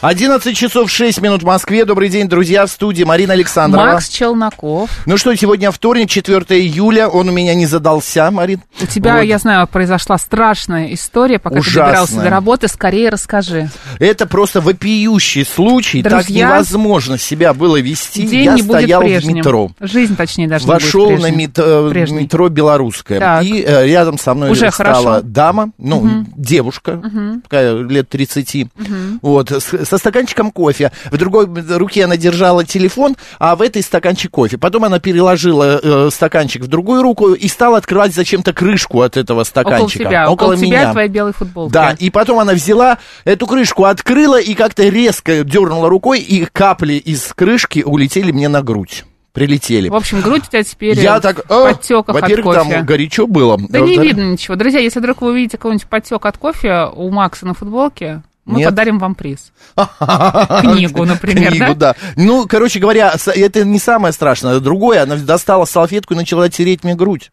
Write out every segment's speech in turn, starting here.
11 часов 6 минут в Москве. Добрый день, друзья, в студии Марина Александрова. Макс Челноков. Ну что, сегодня вторник, 4 июля. Он у меня не задался, Марин. У тебя, вот. Я знаю, произошла страшная история, пока ужасная. Ты добирался до работы. Скорее расскажи. Это просто вопиющий случай. Друзья, так невозможно себя было вести. День я не стоял будет в метро. Жизнь, точнее, даже вошел не будет прежней. Метро Белорусское. Так. И рядом со мной уже стала хорошо. Дама, ну, угу. Девушка, угу. Такая, лет 30, угу. Вот, со стаканчиком кофе. В другой руке она держала телефон, а в этой стаканчик кофе. Потом она переложила стаканчик в другую руку и стала открывать зачем-то крышку от этого стаканчика. Около тебя твоя белая футболка. Да, и потом она взяла эту крышку, открыла и как-то резко дернула рукой, и капли из крышки улетели мне на грудь. Прилетели. В общем, грудь у тебя теперь в подтеках от кофе. Во-первых, там горячо было. Да не видно ничего. Друзья, если вдруг вы увидите какой-нибудь подтек от кофе у Макса на футболке... Мы подарим вам приз. Книгу, например, книгу, да? Ну, короче говоря, это не самое страшное. Другое, она достала салфетку и начала тереть мне грудь.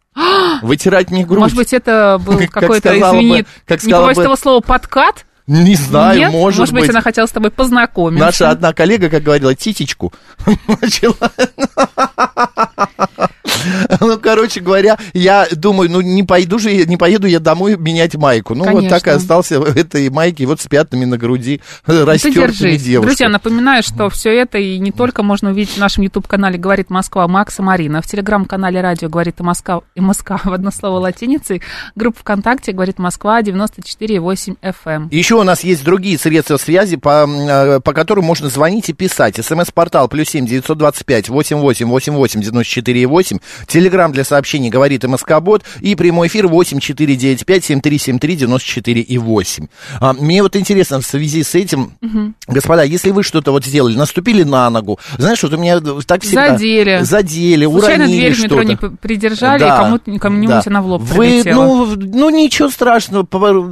Вытирать мне грудь. Может быть, это был какой-то, извини, не побоюсь этого слова, подкат? Не знаю, нет? Может быть. Может быть, она хотела с тобой познакомиться. Наша одна коллега, как говорила, титечку начала... Ну, короче говоря, я думаю, ну, не поеду я домой менять майку. Ну, конечно. Вот так и остался в этой майке, вот с пятнами на груди, растертыми девушками. Друзья, напоминаю, что все это и не только можно увидеть в нашем YouTube-канале «Говорит Москва» Макса Марина, в Телеграм-канале «Радио говорит Москва» и «Москва» в одно слово латиницей, группа ВКонтакте «Говорит Москва» 94,8 FM. Еще у нас есть другие средства связи, по которым можно звонить и писать. СМС-портал +7 925 88 88 94,8. Телеграм для сообщений «Говорит МСК-бот» и прямой эфир 8495-7373-94,8. Мне вот интересно в связи с этим, господа, если вы что-то вот сделали, наступили на ногу, знаешь, вот у меня так всегда... Задели, уронили что-то. Случайно дверь в метро не придержали, да, и кому-нибудь она в лоб прилетела. Вы, ну, ничего страшного,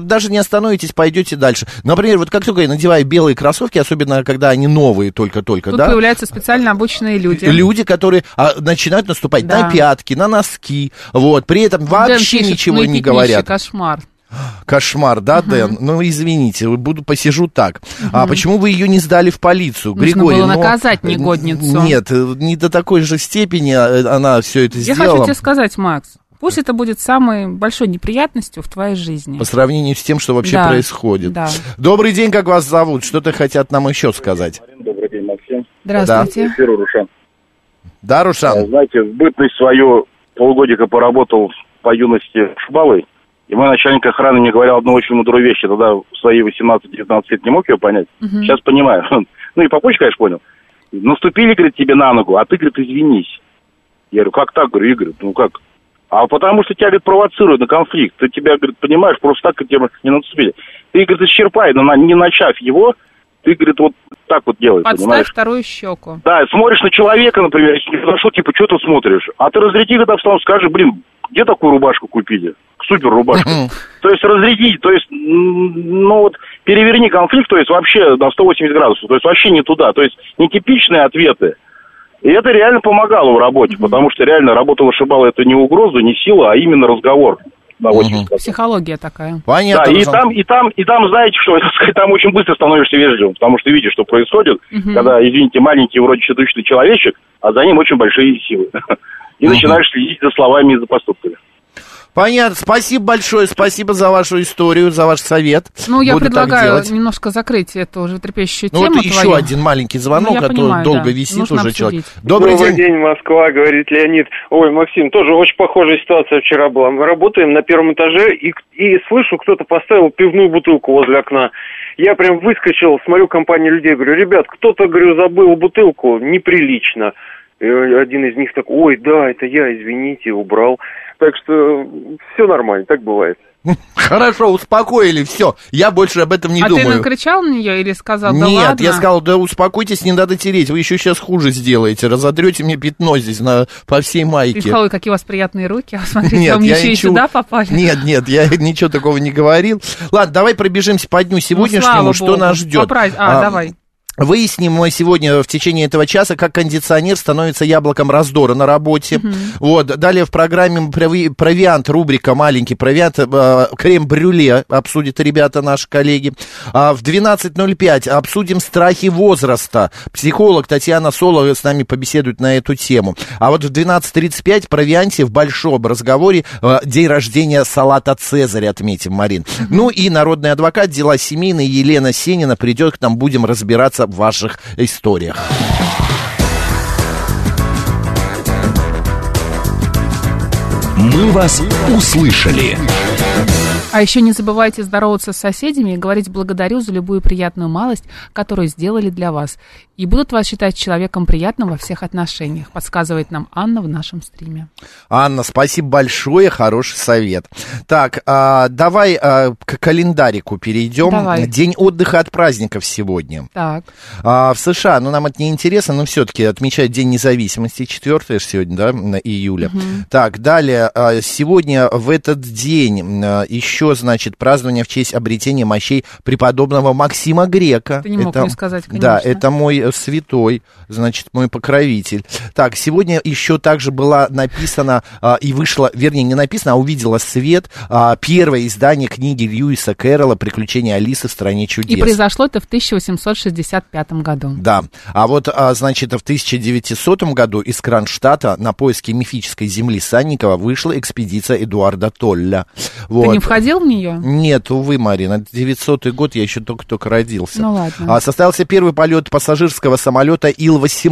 даже не остановитесь, пойдете дальше. Например, вот как только я надеваю белые кроссовки, особенно когда они новые только-только, тут да? Появляются специально обученные люди. Люди, которые начинают наступать, да. На пятки, на носки, вот, при этом вообще Дэн пишет, ничего не говорят. Кошмар. Кошмар, да, Дэн? Ну, извините, посижу так. А почему вы ее не сдали в полицию, Григорий? Нужно было наказать негодницу. Нет, не до такой же степени она все это сделала. Я хочу тебе сказать, Макс, пусть это будет самой большой неприятностью в твоей жизни. По сравнению с тем, что вообще происходит. Да. Добрый день, как вас зовут? Что-то хотят нам еще сказать? Добрый день, Максим. Здравствуйте. Здравствуйте. Да, Рушан? Знаете, в бытность свою полгодика поработал по юности швалой, и мой начальник охраны мне говорил одну очень мудрую вещь, тогда в свои 18-19 лет не мог ее понять, сейчас понимаю. Ну и попозже, конечно, понял. Наступили, говорит, тебе на ногу, а ты, говорит, извинись. Я говорю, как так, говорю, Игорь, ну как? А потому что тебя, говорит, провоцируют на конфликт, ты тебя, говорит, понимаешь, просто так, как тебе не наступили. Ты, говорит, исчерпай, но не начав его... Ты, говорит, вот так вот делаешь. Подставь, понимаешь? Вторую щеку. Да, смотришь на человека, например, если не зашел, типа, что ты смотришь? А ты разряди, когда встану, скажи, блин, где такую рубашку купили? Супер рубашку. То есть разряди, то есть, ну вот, переверни конфликт, то есть вообще на 180 градусов, то есть вообще не туда, то есть нетипичные ответы. И это реально помогало в работе, потому что реально работала шибала, это не угроза, не сила, а именно разговор. Психология такая. Понятно. Да, и там, знаете, что там очень быстро становишься вежливым, потому что видишь, что происходит, когда, извините, маленький вроде щедущий человечек, а за ним очень большие силы. И начинаешь следить за словами и за поступками. Понятно. Спасибо большое, спасибо за вашу историю, за ваш совет. Ну, я предлагаю немножко закрыть эту уже трепещущую тему. Ну, вот твою. Еще один маленький звонок, который долго висит. Нужно уже обсудить. Человек. Добрый день, Москва, говорит Леонид. Ой, Максим, тоже очень похожая ситуация вчера была. Мы работаем на первом этаже, и слышу, кто-то поставил пивную бутылку возле окна. Я прям выскочил, смотрю, компания людей, говорю, ребят, кто-то, говорю, забыл бутылку, неприлично. Один из них такой, ой, да, это я, извините, убрал. Так что все нормально, так бывает. Хорошо, успокоили, все, я больше об этом не думаю. А ты накричал на нее или сказал, да ладно? Нет, я сказал, да успокойтесь, не надо тереть, вы еще сейчас хуже сделаете, разотрете мне пятно здесь по всей майке. И сказал, какие у вас приятные руки, смотрите, вам еще и сюда попали. Нет, я ничего такого не говорил. Ладно, давай пробежимся по дню сегодняшнему, что нас ждет. Давай. Выясним мы сегодня в течение этого часа, как кондиционер становится яблоком раздора на работе. Mm-hmm. Вот. Далее в программе провиант, рубрика «Маленький провиант», крем-брюле обсудят ребята, наши коллеги. В 12:05 обсудим страхи возраста. Психолог Татьяна Сологуб с нами побеседует на эту тему. А вот в 12:35 провианте в большом разговоре день рождения салата «Цезарь» отметим, Марин. Mm-hmm. Ну и народный адвокат, дела семейные, Елена Сенина придет к нам, будем разбираться в ваших историях. Мы вас услышали. А еще не забывайте здороваться с соседями и говорить «благодарю» за любую приятную малость, которую сделали для вас. И будут вас считать человеком приятным во всех отношениях, подсказывает нам Анна в нашем стриме. Анна, спасибо большое, хороший совет. Так, давай к календарику перейдем. Давай. День отдыха от праздников сегодня. Так. В США, нам это не интересно, но все-таки отмечают День независимости, 4 сегодня, да, июля. Угу. Так, далее, сегодня в этот день еще празднование в честь обретения мощей преподобного Максима Грека. Ты не мог не сказать, конечно. Да, это мой святой, мой покровитель. Так, сегодня еще также была написана и вышла, вернее, не написана, а увидела свет первое издание книги Льюиса Кэрролла «Приключения Алисы в стране чудес». И произошло это в 1865 году. Да, а вот, в 1900 году из Кронштадта на поиски мифической земли Санникова вышла экспедиция Эдуарда Толля. Вот. Ты не входил в нее? Нет, увы, Марина. 900-й год, я еще только родился. Ну ладно. Состоялся первый полет пассажирского самолета ИЛ-18,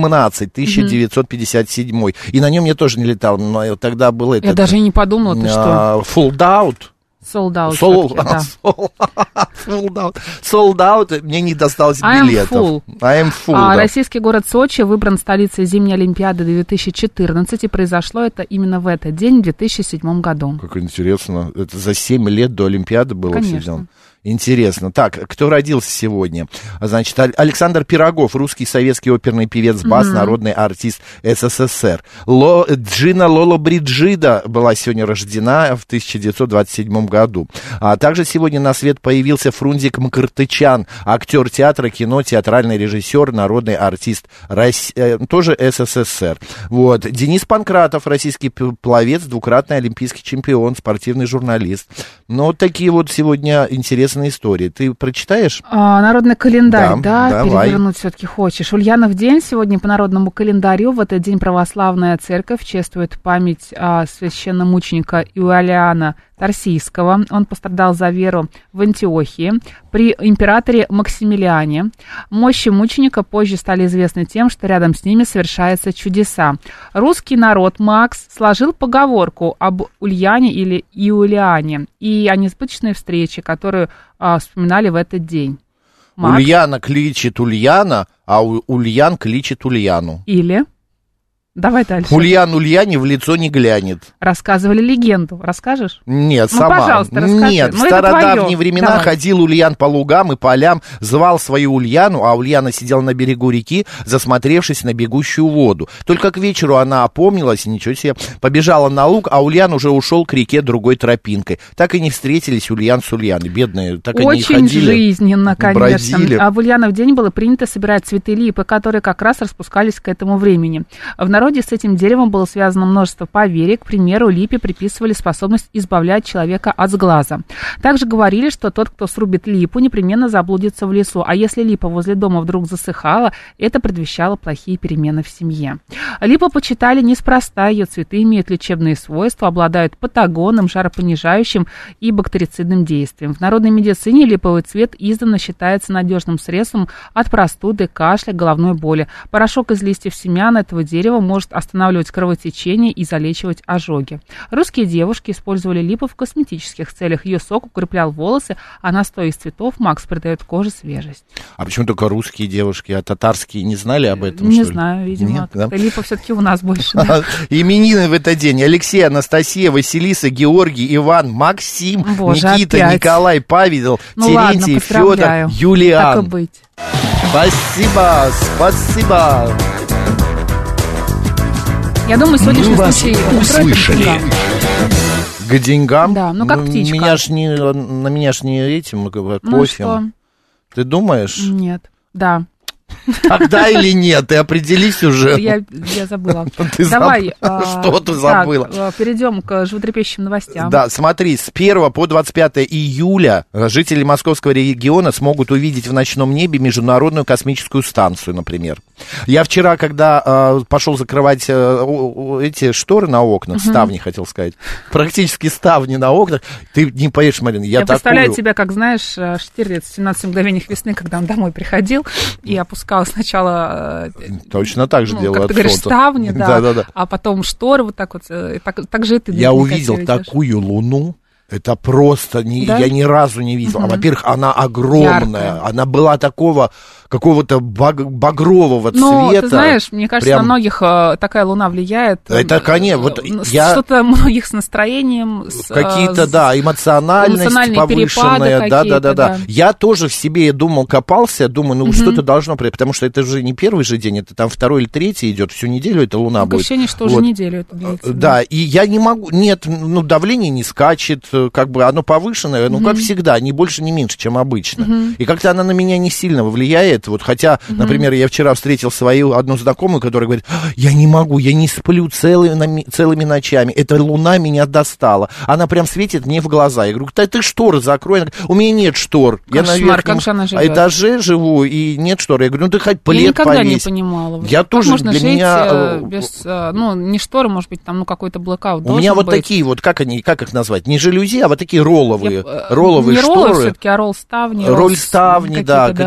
1957. Mm-hmm. И на нем я тоже не летал. Но тогда был этот... Я даже и не подумала, ты что? Sold out. Мне не досталось билетов. I am full. Российский город Сочи выбран столицей зимней Олимпиады 2014, и произошло это именно в этот день, в 2007 году. Как интересно. Это за 7 лет до Олимпиады было все сделано. Интересно. Так, кто родился сегодня? Александр Пирогов, русский советский оперный певец, бас, народный артист СССР. Джина Лоло Бриджида была сегодня рождена в 1927 году. А также сегодня на свет появился Фрунзик Мкртчян, актер театра, кино, театральный режиссер, народный артист, тоже СССР. Вот. Денис Панкратов, российский пловец, двукратный олимпийский чемпион, спортивный журналист. Но такие вот сегодня интересные истории. Ты прочитаешь? Народный календарь, да? Перевернуть все-таки хочешь. Ульянов день сегодня по народному календарю. В этот день православная церковь чествует память священномученика Иулиана Тарсийского. Он пострадал за веру в Антиохии при императоре Максимилиане. Мощи мученика позже стали известны тем, что рядом с ними совершаются чудеса. Русский народ, Макс, сложил поговорку об Ульяне или Иулиане и о несбыточной встрече, которую вспоминали в этот день. Макс. Ульяна кличет Ульяна, а Ульян кличет Ульяну. Или... Давай дальше. Ульян Ульяне в лицо не глянет. Рассказывали легенду. Расскажешь? Нет, сама. Пожалуйста, расскажи. Нет, в стародавние времена ходил Ульян по лугам и полям, звал свою Ульяну, а Ульяна сидела на берегу реки, засмотревшись на бегущую воду. Только к вечеру она опомнилась, ничего себе, побежала на луг, а Ульян уже ушел к реке другой тропинкой. Так и не встретились Ульян с Ульяной. Бедные, так и не ходили. Очень жизненно, конечно. Бродили. А в Ульянов день было принято собирать цветы липы, которые как раз распускались к этому времени. В народе с этим деревом было связано множество поверий. К примеру, липе приписывали способность избавлять человека от сглаза. Также говорили, что тот, кто срубит липу, непременно заблудится в лесу. А если липа возле дома вдруг засыхала, это предвещало плохие перемены в семье. Липу почитали неспроста. Ее цветы имеют лечебные свойства, обладают патагоном, жаропонижающим и бактерицидным действием. В народной медицине липовый цвет издавна считается надежным средством от простуды, кашля, головной боли. Порошок из листьев семян этого дерева можно может останавливать кровотечение и залечивать ожоги. Русские девушки использовали липу в косметических целях. Ее сок укреплял волосы, а настой из цветов Макс придает коже свежесть. А почему только русские девушки, а татарские не знали об этом? Не знаю, видимо. Нет, да? Липа все-таки у нас больше. Да? Именины в этот день: Алексей, Анастасия, Василиса, Георгий, Иван, Максим, Боже, Никита, опять. Николай, Павел, Терентий, Федор, Юлиан. Так и быть. Спасибо, спасибо. Я думаю, сегодняшний случай услышали. К деньгам? Да, ну как птичка. На меня ж не этим кофем. Ты думаешь? Нет, да. Тогда или нет, ты определись уже. Я забыла. Давай. Что ты забыла? Перейдем к животрепещущим новостям. Да, смотри, с 1 по 25 июля жители московского региона смогут увидеть в ночном небе Международную космическую станцию, например. Я вчера, когда пошел закрывать эти шторы на окнах, ставни, хотел сказать, практически ставни на окнах, ты не поверишь, Марина, я такую... представляю тебя, как, знаешь, Штирлиц в 17 мгновениях весны, когда он домой приходил и опускал сначала... Точно так же делала. Как ты говоришь, ставни, да, а потом шторы, вот так вот. Так же и ты. Я увидел такую луну. Это просто, я ни разу не видел. Во-первых, она огромная. Яркая. Она была такого, какого-то багрового цвета. Ну, ты знаешь, мне кажется, на многих такая луна влияет. Это, конечно, вот что-то многих с настроением. Какие-то, эмоциональность повышенная. Да. Я тоже в себе думал, копался, думаю, что-то должно произойти, потому что это уже не первый же день, это там второй или третий идет, всю неделю эта луна будет. Ощущение, что уже неделю это длится. Да, и я не могу, давление не скачет, как бы оно повышенное, как всегда, ни больше, ни меньше, чем обычно. И как-то она на меня не сильно влияет. Вот, хотя, например, я вчера встретил свою одну знакомую, которая говорит: я не могу, я не сплю целыми ночами, эта луна меня достала. Она прям светит мне в глаза. Я говорю: ты шторы закрой. Она говорит: у меня нет штор. Кошмар, я на верхнем этаже живу, и нет штор. Я говорю: ты хоть плед повесь. Я никогда не понимала. Вот. Я тоже для жить меня... без, не шторы, может быть, там, какой-то блэкаут. У меня вот быть. Такие вот, как их назвать, не жалюзи, а вот такие ролловые, ролловые шторы. Не роллы все-таки, а ролл-ставни.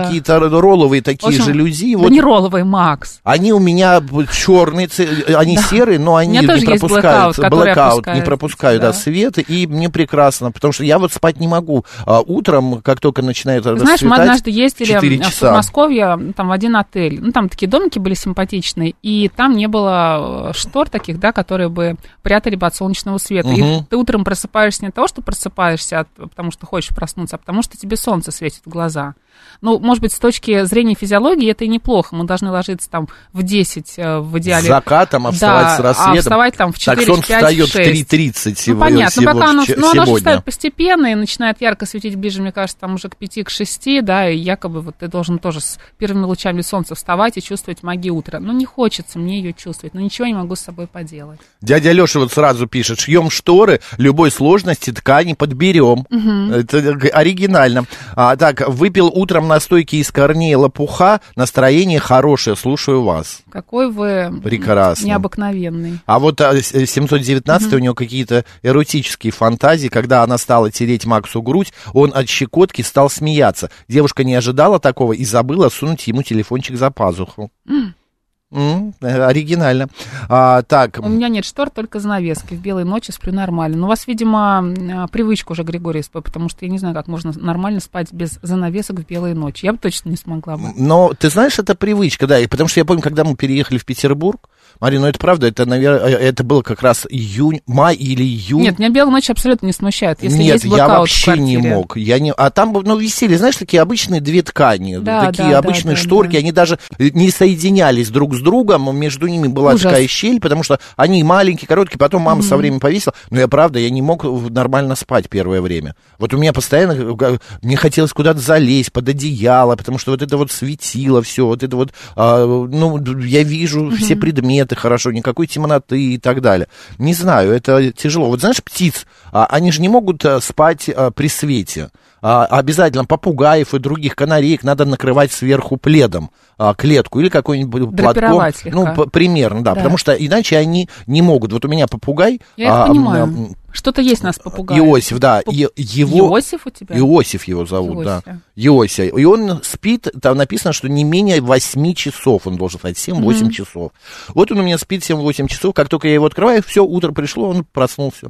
Какие-то ролловые такие жалюзи. Вот. Не ролловые, Макс. Они у меня черные, они серые, но они не пропускают. Блэкаут не пропускают свет, и мне прекрасно, потому что я вот спать не могу. Утром, как только начинает расцветать, 4 часа. Знаешь, мы однажды ездили в Подмосковье, там в один отель, там такие домики были симпатичные, и там не было штор таких, которые бы прятали бы от солнечного света. И ты утром просыпаешься не от того, что просыпаешься, потому что хочешь проснуться, а потому что тебе солнце светит в глаза. Ну, может быть, с точки зрения физиологии это и неплохо. Мы должны ложиться там в 10 в идеале. С закатом, а вставать с рассветом. А вставать там в 4, так, 5, 6. Так солнце встает в 3:30 сегодня. Ну, понятно. Пока оно встает постепенно и начинает ярко светить ближе, мне кажется, там уже к 5, к 6, и якобы вот ты должен тоже с первыми лучами солнца вставать и чувствовать магию утра. Ну, не хочется мне ее чувствовать, но ничего не могу с собой поделать. Дядя Леша вот сразу пишет: шьем шторы, любой сложности ткани подберем. Это оригинально. Выпил утром настойки из корней лопуха, настроение хорошее, слушаю вас. Какой вы прекрасный, необыкновенный. А вот 719 у него какие-то эротические фантазии, когда она стала тереть Максу грудь, он от щекотки стал смеяться. Девушка не ожидала такого и забыла сунуть ему телефончик за пазуху. Оригинально. У меня нет штор, только занавески. В белые ночи сплю нормально. Но у вас, видимо, привычка уже, Григорий, потому что я не знаю, как можно нормально спать без занавесок в белые ночи. Я бы точно не смогла бы. Но ты знаешь, это привычка, да. И потому что я помню, когда мы переехали в Петербург, Марина, это правда, это, наверное, это было как раз июнь, май или июнь. Нет, меня белая ночь абсолютно не смущает, если есть блокаут в квартире. Нет, я вообще не мог. А там, висели, знаешь, такие обычные две ткани, обычные шторки, они даже не соединялись друг с другом, между ними была такая щель, потому что они маленькие, короткие, потом мама со временем повесила, но я не мог нормально спать первое время. Вот у меня постоянно, мне хотелось куда-то залезть под одеяло, потому что вот это вот светило все, вот это вот, я вижу все предметы, хорошо, никакой темноты и так далее. Не знаю, это тяжело. Вот знаешь, птиц, они же не могут спать при свете. Обязательно попугаев и других канареек надо накрывать сверху пледом. клетку или какой-нибудь платком. Ну, примерно, да, потому что иначе они не могут. Вот у меня попугай... Я их понимаю. Что-то есть у нас попугай. Иосиф, да. Иосиф у тебя? Иосиф его зовут, да. Иосиф. И он спит, там написано, что не менее 8 часов он должен спать, 7-8 часов. Вот он у меня спит 7-8 часов, как только я его открываю, все, утро пришло, он проснулся.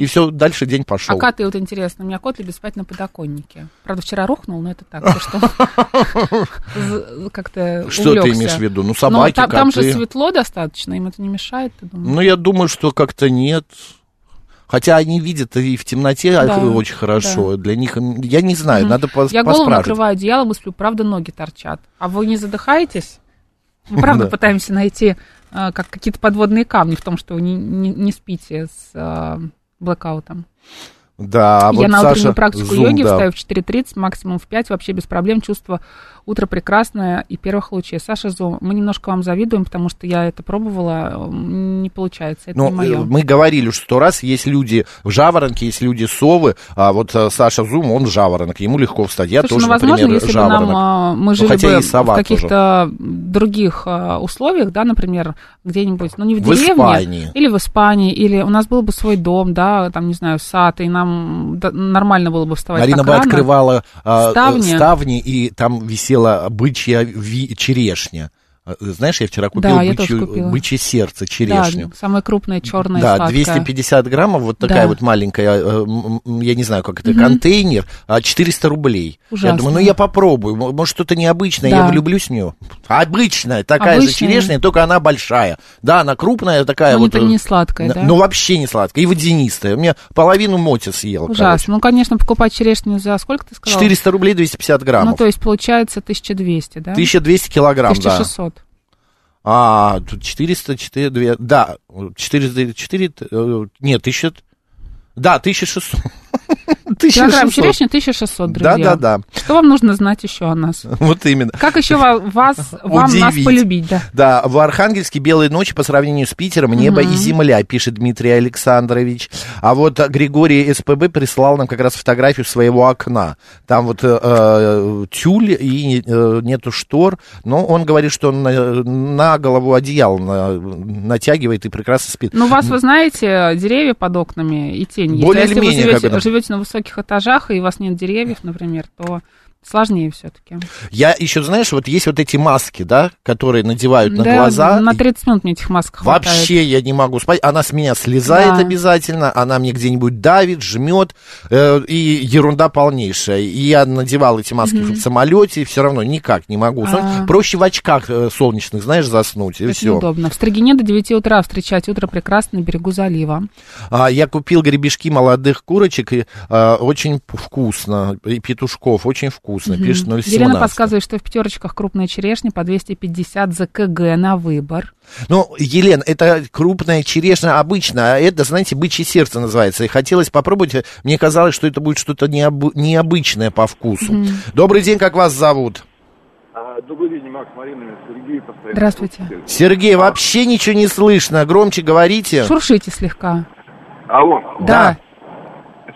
И все, дальше день пошел. А коты, вот интересно, у меня кот любит спать на подоконнике. Правда, вчера рухнул, но это так, что как-то увлекся. Что ты имеешь в виду? Ну, собаки, коты. Там же светло достаточно, им это не мешает, ты думаешь? Ну, я думаю, что как-то нет... Хотя они видят и в темноте очень хорошо. Для них, я не знаю, надо поспрашивать. Я голову накрываю одеялом и сплю, правда, ноги торчат. А вы не задыхаетесь? Мы, правда, пытаемся найти как какие-то подводные камни в том, что вы не спите с блэкаутом. Да, я вот на утреннюю практику йоги встаю в 4:30, максимум в 5, вообще без проблем, чувство утра прекрасное и первых лучей. Саша Зум, мы немножко вам завидуем, потому что я это пробовала, не получается, это не мое. Мы говорили уже 100 раз, есть люди в жаворонке, есть люди совы, а вот Саша Зум, он жаворонок, ему легко встать, я тоже, например, жаворонок. Мы жили бы в каких-то других условиях, да, например, где-нибудь, ну не в деревне, или в Испании, или у нас был бы свой дом, да, там, не знаю, сад, и нам нормально было бы вставать так рано. Марина бы открывала ставни, и там висела бычья черешня. Знаешь, я вчера купил бычье сердце, черешню. Да, самая крупная, черная, сладкая. Да, 250 граммов, вот такая вот маленькая, я не знаю, как это, контейнер, 400 рублей. Ужасно. Я думаю, ну я попробую, может, что-то необычное, я влюблюсь в нее. Обычная, такая же черешня, только она большая. Да, она крупная, такая вот... Ну, это не сладкая, да? Ну, вообще не сладкая, и водянистая. У меня половину моти съел. Ужасно. Короче. Ну, конечно, покупать черешню за сколько, ты сказал? 400 рублей, 250 граммов. Ну, то есть, получается, 1200, да? 1200 килограмм, 1600. Да. А, тут 400, да, 404, нет, 1000, да, 1600. Килограмм черешни 1600, друзья. Да. Что вам нужно знать еще о нас? Вот именно. Как еще вам нас полюбить, да? Да, в Архангельске белые ночи по сравнению с Питером, небо и земля, пишет Дмитрий Александрович. А вот Григорий СПБ прислал нам как раз фотографию своего окна. Там вот тюль и нету штор, но он говорит, что он на голову одеяло натягивает и прекрасно спит. Ну, у вас, вы знаете, деревья под окнами и тень. Более или менее, когда... живете на высоких этажах, и у вас нет деревьев, например, то сложнее все-таки. Я еще, знаешь, вот есть вот эти маски, да, которые надевают на глаза. На 30 минут мне этих масок хватает. Вообще я не могу спать. Она с меня слезает обязательно, она мне где-нибудь давит, жмет, и ерунда полнейшая. И я надевал эти маски в самолете, и все равно никак не могу уснуть. Проще в очках солнечных, знаешь, заснуть, и это все. Неудобно. В Строгине до 9 утра встречать утро прекрасно на берегу залива. Я купил гребешки молодых курочек, и, очень вкусно, и петушков, очень вкусно. Пишет 017. Елена подсказывает, что в пятерочках крупная черешня по 250 за кг на выбор. Ну, Елена, это крупная черешня обычно, а это, знаете, бычье сердце называется. И хотелось попробовать, мне казалось, что это будет что-то необычное по вкусу. Добрый день, как вас зовут? Добрый день, Макс, Марина, Сергей. Здравствуйте. Сергей, вообще ничего не слышно, громче говорите. Шуршите слегка. Алло. Да.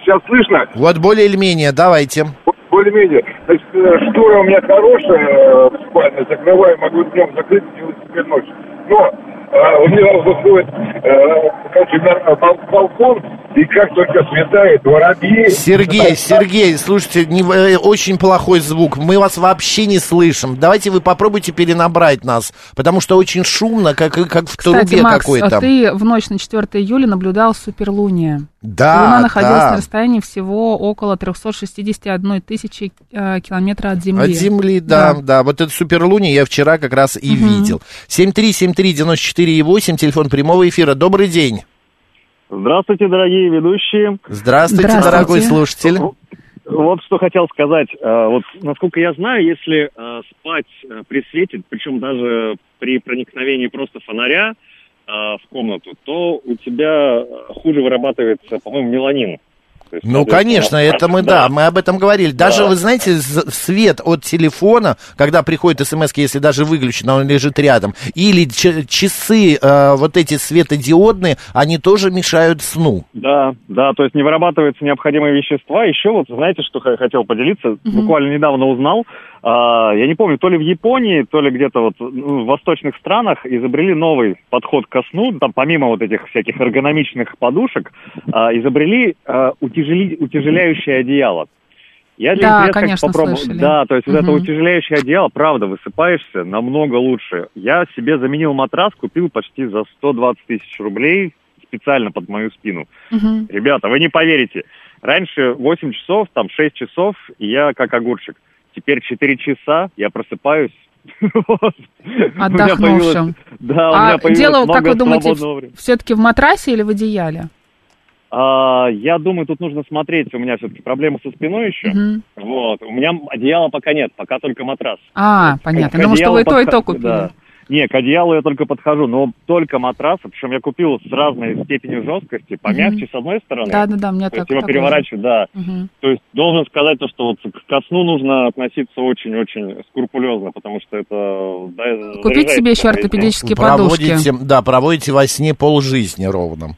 Сейчас слышно? Вот более или менее, давайте. Более-менее. Значит, штора у меня хорошая, спальня, закрываю, могу днем закрыть, делать себе ночь. Но у меня выходит, балкон, и как только светает воробьи... Сергей, слушайте, очень плохой звук, мы вас вообще не слышим. Давайте вы попробуйте перенабрать нас, потому что очень шумно, как в трубе. Кстати, Макс, какой-то. Ты в ночь на 4 июля наблюдал суперлуние. Да, луна находилась на расстоянии всего около 361 тысячи километра от Земли. От Земли, да. Вот это суперлуние я вчера как раз и видел. 7373948, телефон прямого эфира. Добрый день. Здравствуйте, дорогие ведущие. Здравствуйте. Дорогой слушатель. Вот что хотел сказать. Вот, насколько я знаю, если спать при свете, причем даже при проникновении просто фонаря, в комнату, то у тебя хуже вырабатывается, по-моему, меланин. Есть, ну, конечно, это мы, мы об этом говорили. Даже, вы знаете, свет от телефона, когда приходит смс, если даже выключен, он лежит рядом, или часы вот эти светодиодные, они тоже мешают сну. Да, то есть не вырабатываются необходимые вещества. Еще вот, знаете, что хотел поделиться, буквально недавно узнал, я не помню, то ли в Японии, то ли где-то вот в восточных странах изобрели новый подход ко сну, там помимо вот этих всяких эргономичных подушек, изобрели утяжеляющее одеяло. Я для интереса конечно, слышали. Да, то есть вот это утяжеляющее одеяло, правда, высыпаешься намного лучше. Я себе заменил матрас, купил почти за 120 тысяч рублей специально под мою спину. Ребята, вы не поверите, раньше 8 часов, там 6 часов, и я как огурчик. Теперь 4 часа, я просыпаюсь. Отдохнувшим. Да, у меня появилось много свободного времени. А дело, как вы думаете, все-таки в матрасе или в одеяле? Я думаю, тут нужно смотреть. У меня все-таки проблемы со спиной еще. Вот. У меня одеяла пока нет, пока только матрас. Понятно. Потому что вы и то купили. Да. Не, к одеялу я только подхожу, но только матрас. Причем я купил с разной степенью жесткости, помягче с одной стороны. Да, мне так. Его переворачивать, да. То есть должен сказать, что вот ко сну нужно относиться очень-очень скрупулезно, потому что это... Да, купить себе еще ортопедические подушки. Да, проводите во сне полжизни ровно.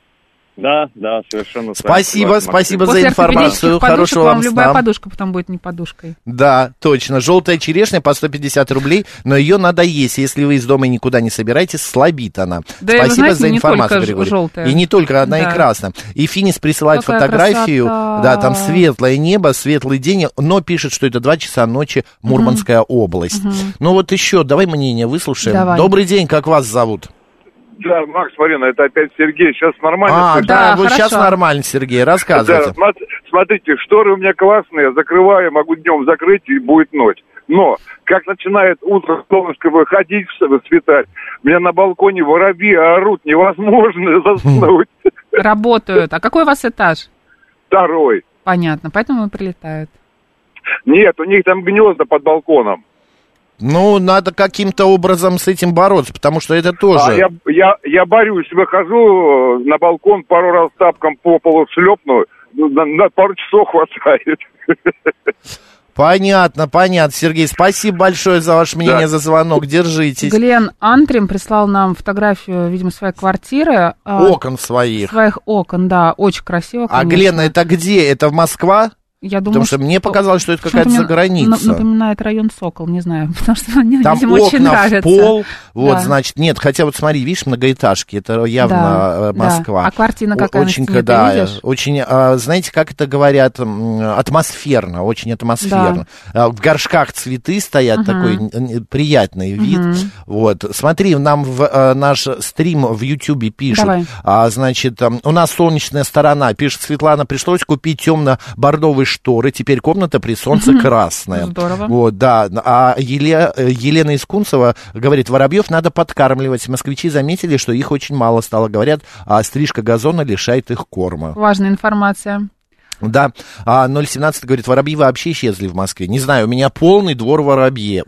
Да, совершенно. Спасибо за информацию. Хорошего вам сна. Любая подушка потом будет не подушкой. Да, точно. Желтая черешня по 150 рублей, но ее надо есть. Если вы из дома никуда не собираетесь, слабит она. Да, спасибо за информацию, Григорий. Желтая. И не только, она и красная. И Финис присылает фотографию. Красота. Да, там светлое небо, светлый день, но пишет, что это 2 часа ночи, Мурманская область. Ну вот еще, давай мнение выслушаем. Давай. Добрый день, как вас зовут? Да, Макс, Марина, это опять Сергей. Сейчас нормально? Да, вот сейчас нормально, Сергей, рассказывайте. Да, смотрите, шторы у меня классные, закрываю, могу днем закрыть, и будет ночь. Но, как начинает утро солнышко выходить, светать, у меня на балконе воробьи орут, невозможно заснуть. Работают. А какой у вас этаж? 2-й. Понятно, поэтому и прилетают. Нет, у них там гнезда под балконом. Ну, надо каким-то образом с этим бороться, потому что это тоже... Я борюсь, выхожу на балкон, пару раз тапком по полу шлепну, на пару часов хватает. Понятно. Сергей, спасибо большое за ваше мнение, за звонок. Держитесь. Глен Антрим прислал нам фотографию, видимо, своей квартиры. Окон своих. Своих окон, да. Очень красиво, конечно. А Глен, это где? Это Москва? Я думаю, потому что мне показалось, что это какая-то заграница. Напоминает район Сокол, не знаю, потому что мне видимо, очень нравится. Там окна в пол, вот, значит, нет, хотя вот смотри, видишь, многоэтажки, это явно Москва. Да. А квартира какая очень, на стене, ты видишь? Очень, знаете, как это говорят, атмосферно, очень атмосферно. Да. В горшках цветы стоят, такой приятный вид. Вот. Смотри, нам в наш стрим в Ютьюбе пишут, значит, у нас солнечная сторона, пишет Светлана, пришлось купить темно-бордовый шторы, теперь комната при солнце красная. Здорово. Вот, да. А Елена Искунцева говорит, воробьев надо подкармливать. Москвичи заметили, что их очень мало стало. Говорят, стрижка газона лишает их корма. Важная информация. Да, 017 говорит, воробьи вообще исчезли в Москве. Не знаю, у меня полный двор воробьев.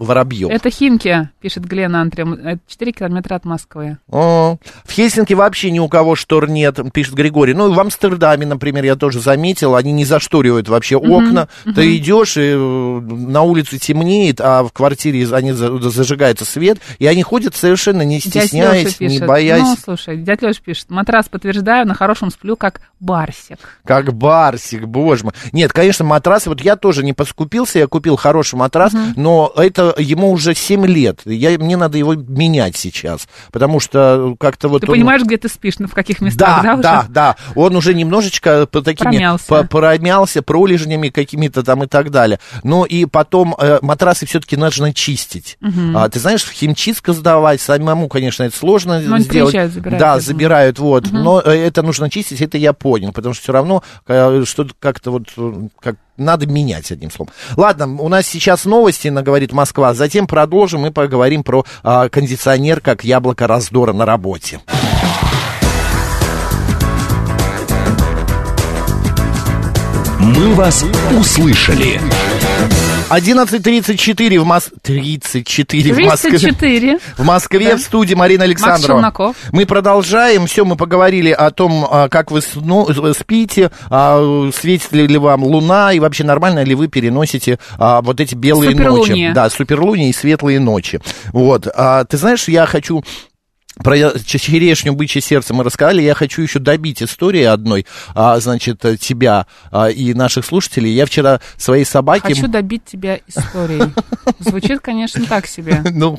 Это Химки, пишет Глен Антрим, это 4 километра от Москвы. В Хельсинки вообще ни у кого штор нет, пишет Григорий. Ну, в Амстердаме, например, я тоже заметил, они не зашторивают вообще окна. Ты идешь, и на улице темнеет, а в квартире они зажигается свет, и они ходят совершенно не стесняясь, не боясь. Ну, слушай, дядь Леша пишет, матрас подтверждаю, на хорошем сплю, как барсик. Как барсик. Боже мой. Нет, конечно, матрасы. Вот я тоже не поскупился, я купил хороший матрас, но это ему уже 7 лет. Мне надо его менять сейчас, потому что как-то вот... Ты понимаешь, где ты спишь, в каких местах, да? Да. Он уже немножечко по такими... Промялся пролежнями какими-то там и так далее. Ну и потом матрасы все-таки нужно чистить. Ты знаешь, в химчистку сдавать самому, конечно, это сложно но сделать. Приезжают, забирают. Да, забирают, вот. Но это нужно чистить, это я понял, потому что все равно... Что-то как-то вот как, надо менять, одним словом. Ладно, у нас сейчас новости, говорит Москва. Затем продолжим и поговорим про кондиционер как яблоко раздора на работе. Мы вас услышали. 11:34 в Москве, да. В студии Марина Александрова. Макс Челноков. Мы продолжаем. Все, мы поговорили о том, как вы спите, светит ли вам луна и вообще нормально ли вы переносите вот эти белые ночи. Да, суперлуния и светлые ночи. Вот. Ты знаешь, я хочу... Про черешню «Бычье сердце» мы рассказали. Я хочу еще добить истории одной, значит, тебя и наших слушателей. Я вчера своей собаке... Хочу добить тебя историей. Звучит, конечно, так себе. Ну,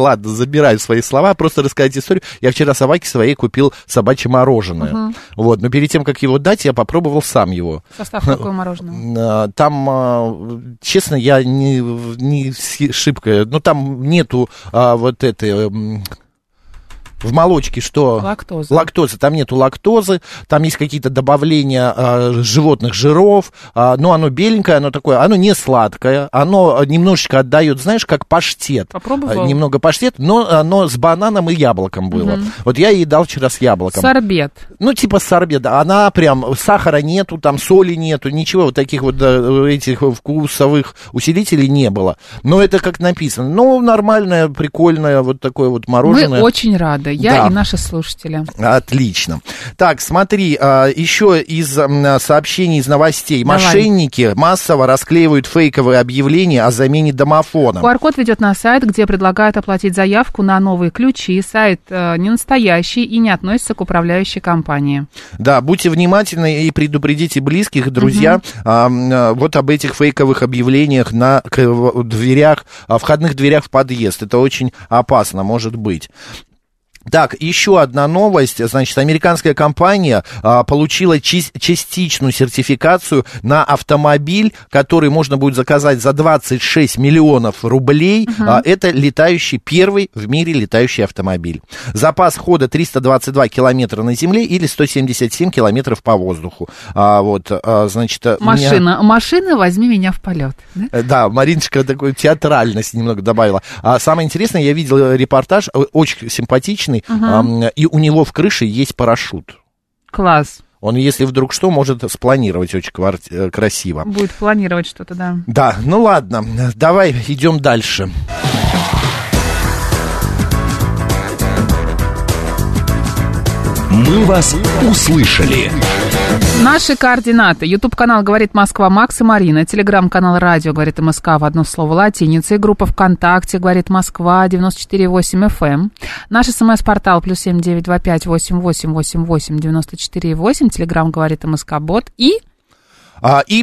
ладно, забираю свои слова, просто рассказать историю. Я вчера собаке своей купил собачье мороженое. Вот, но перед тем, как его дать, я попробовал сам его. Состав какого мороженого? Там, честно, я не шибко... Ну, там нету вот этой... В молочке что? Лактоза. Там нету лактозы, там есть какие-то добавления животных жиров, но оно беленькое, оно такое, оно не сладкое, оно немножечко отдает, знаешь, как паштет. Попробовал? Немного паштет, но оно с бананом и яблоком было. Угу. Вот я ей дал вчера с яблоком. Сорбет. Ну, типа сорбет. Она прям, сахара нету, там соли нету, ничего вот таких вот этих вкусовых усилителей не было. Но это как написано. Ну, нормальное, прикольное вот такое вот мороженое. Мы очень рады. Я да. И наши слушатели. Отлично. Так, смотри, еще из сообщений, из новостей. Давай. Мошенники массово расклеивают фейковые объявления о замене домофона. QR-код ведет на сайт, где предлагают оплатить заявку на новые ключи. Сайт не настоящий и не относится к управляющей компании. Да, будьте внимательны и предупредите близких, друзья, вот об этих фейковых объявлениях на дверях, входных дверях в подъезд. Это очень опасно, может быть. Так, еще одна новость. Значит, американская компания получила частичную сертификацию на автомобиль, который можно будет заказать за 26 миллионов рублей. Это летающий, первый в мире летающий автомобиль. Запас хода 322 километра на земле или 177 километров по воздуху. Значит, машина, возьми меня в полет. Да, да, Мариночка такую театральность немного добавила. Самое интересное, я видел репортаж, очень симпатичный. И у него в крыше есть парашют. Класс. Он, если вдруг что, может спланировать очень красиво. Будет планировать что-то, да. Да, ну ладно, давай идем дальше. Мы вас услышали. Наши координаты. Ютуб-канал «Говорит Москва» Макс и Марина. Телеграм-канал «Радио говорит МСК» в одно слово латиница. И группа ВКонтакте «Говорит Москва» 94.8 FM. Наш СМС-портал +7 925 88 88 94.8. Телеграм «Говорит МСК» бот. И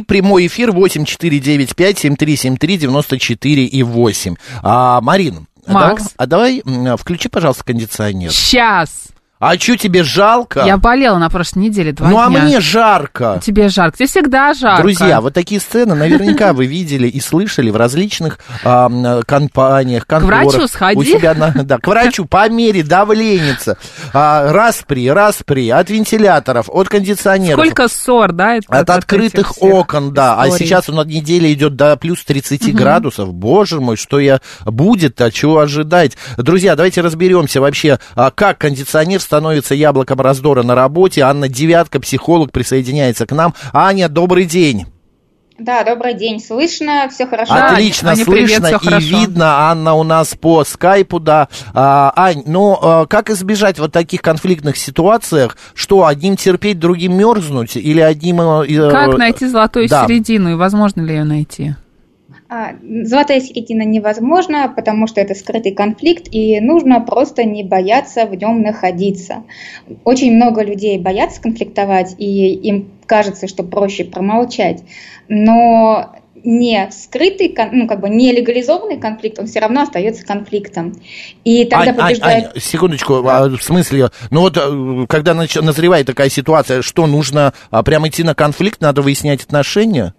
прямой эфир 8495 7373 94.8. Марина, Макс. Давай включи, пожалуйста, кондиционер. Сейчас. А что, тебе жалко? Я болела на прошлой неделе 2 дня. Ну, а мне жарко. Тебе жарко. Тебе всегда жарко. Друзья, вот такие сцены наверняка вы видели и слышали в различных компаниях, конторах. К врачу сходи. У себя к врачу, померь давленица. Распри от вентиляторов, от кондиционеров. Сколько ссор, да? От открытых окон, да. А сейчас у нас неделя идет до плюс 30 градусов. Боже мой, что будет, а чего ожидать? Друзья, давайте разберемся вообще, как кондиционер становится яблоком раздора на работе. Анна Девятка, психолог, присоединяется к нам. Аня, добрый день. Да, добрый день. Слышно, все хорошо. Отлично, Аня, слышно, привет, и видно. Анна у нас по скайпу, да. Ань, как избежать вот таких конфликтных ситуациях, что одним терпеть, другим мерзнуть, или одним... Как найти золотую середину, и возможно ли ее найти? Золотая середина невозможна, потому что это скрытый конфликт, и нужно просто не бояться в нем находиться. Очень много людей боятся конфликтовать, и им кажется, что проще промолчать. Но не скрытый, не легализованный конфликт, он все равно остается конфликтом. И тогда побеждает... Ань, секундочку, в смысле, когда назревает такая ситуация, что нужно прям идти на конфликт, надо выяснять отношения?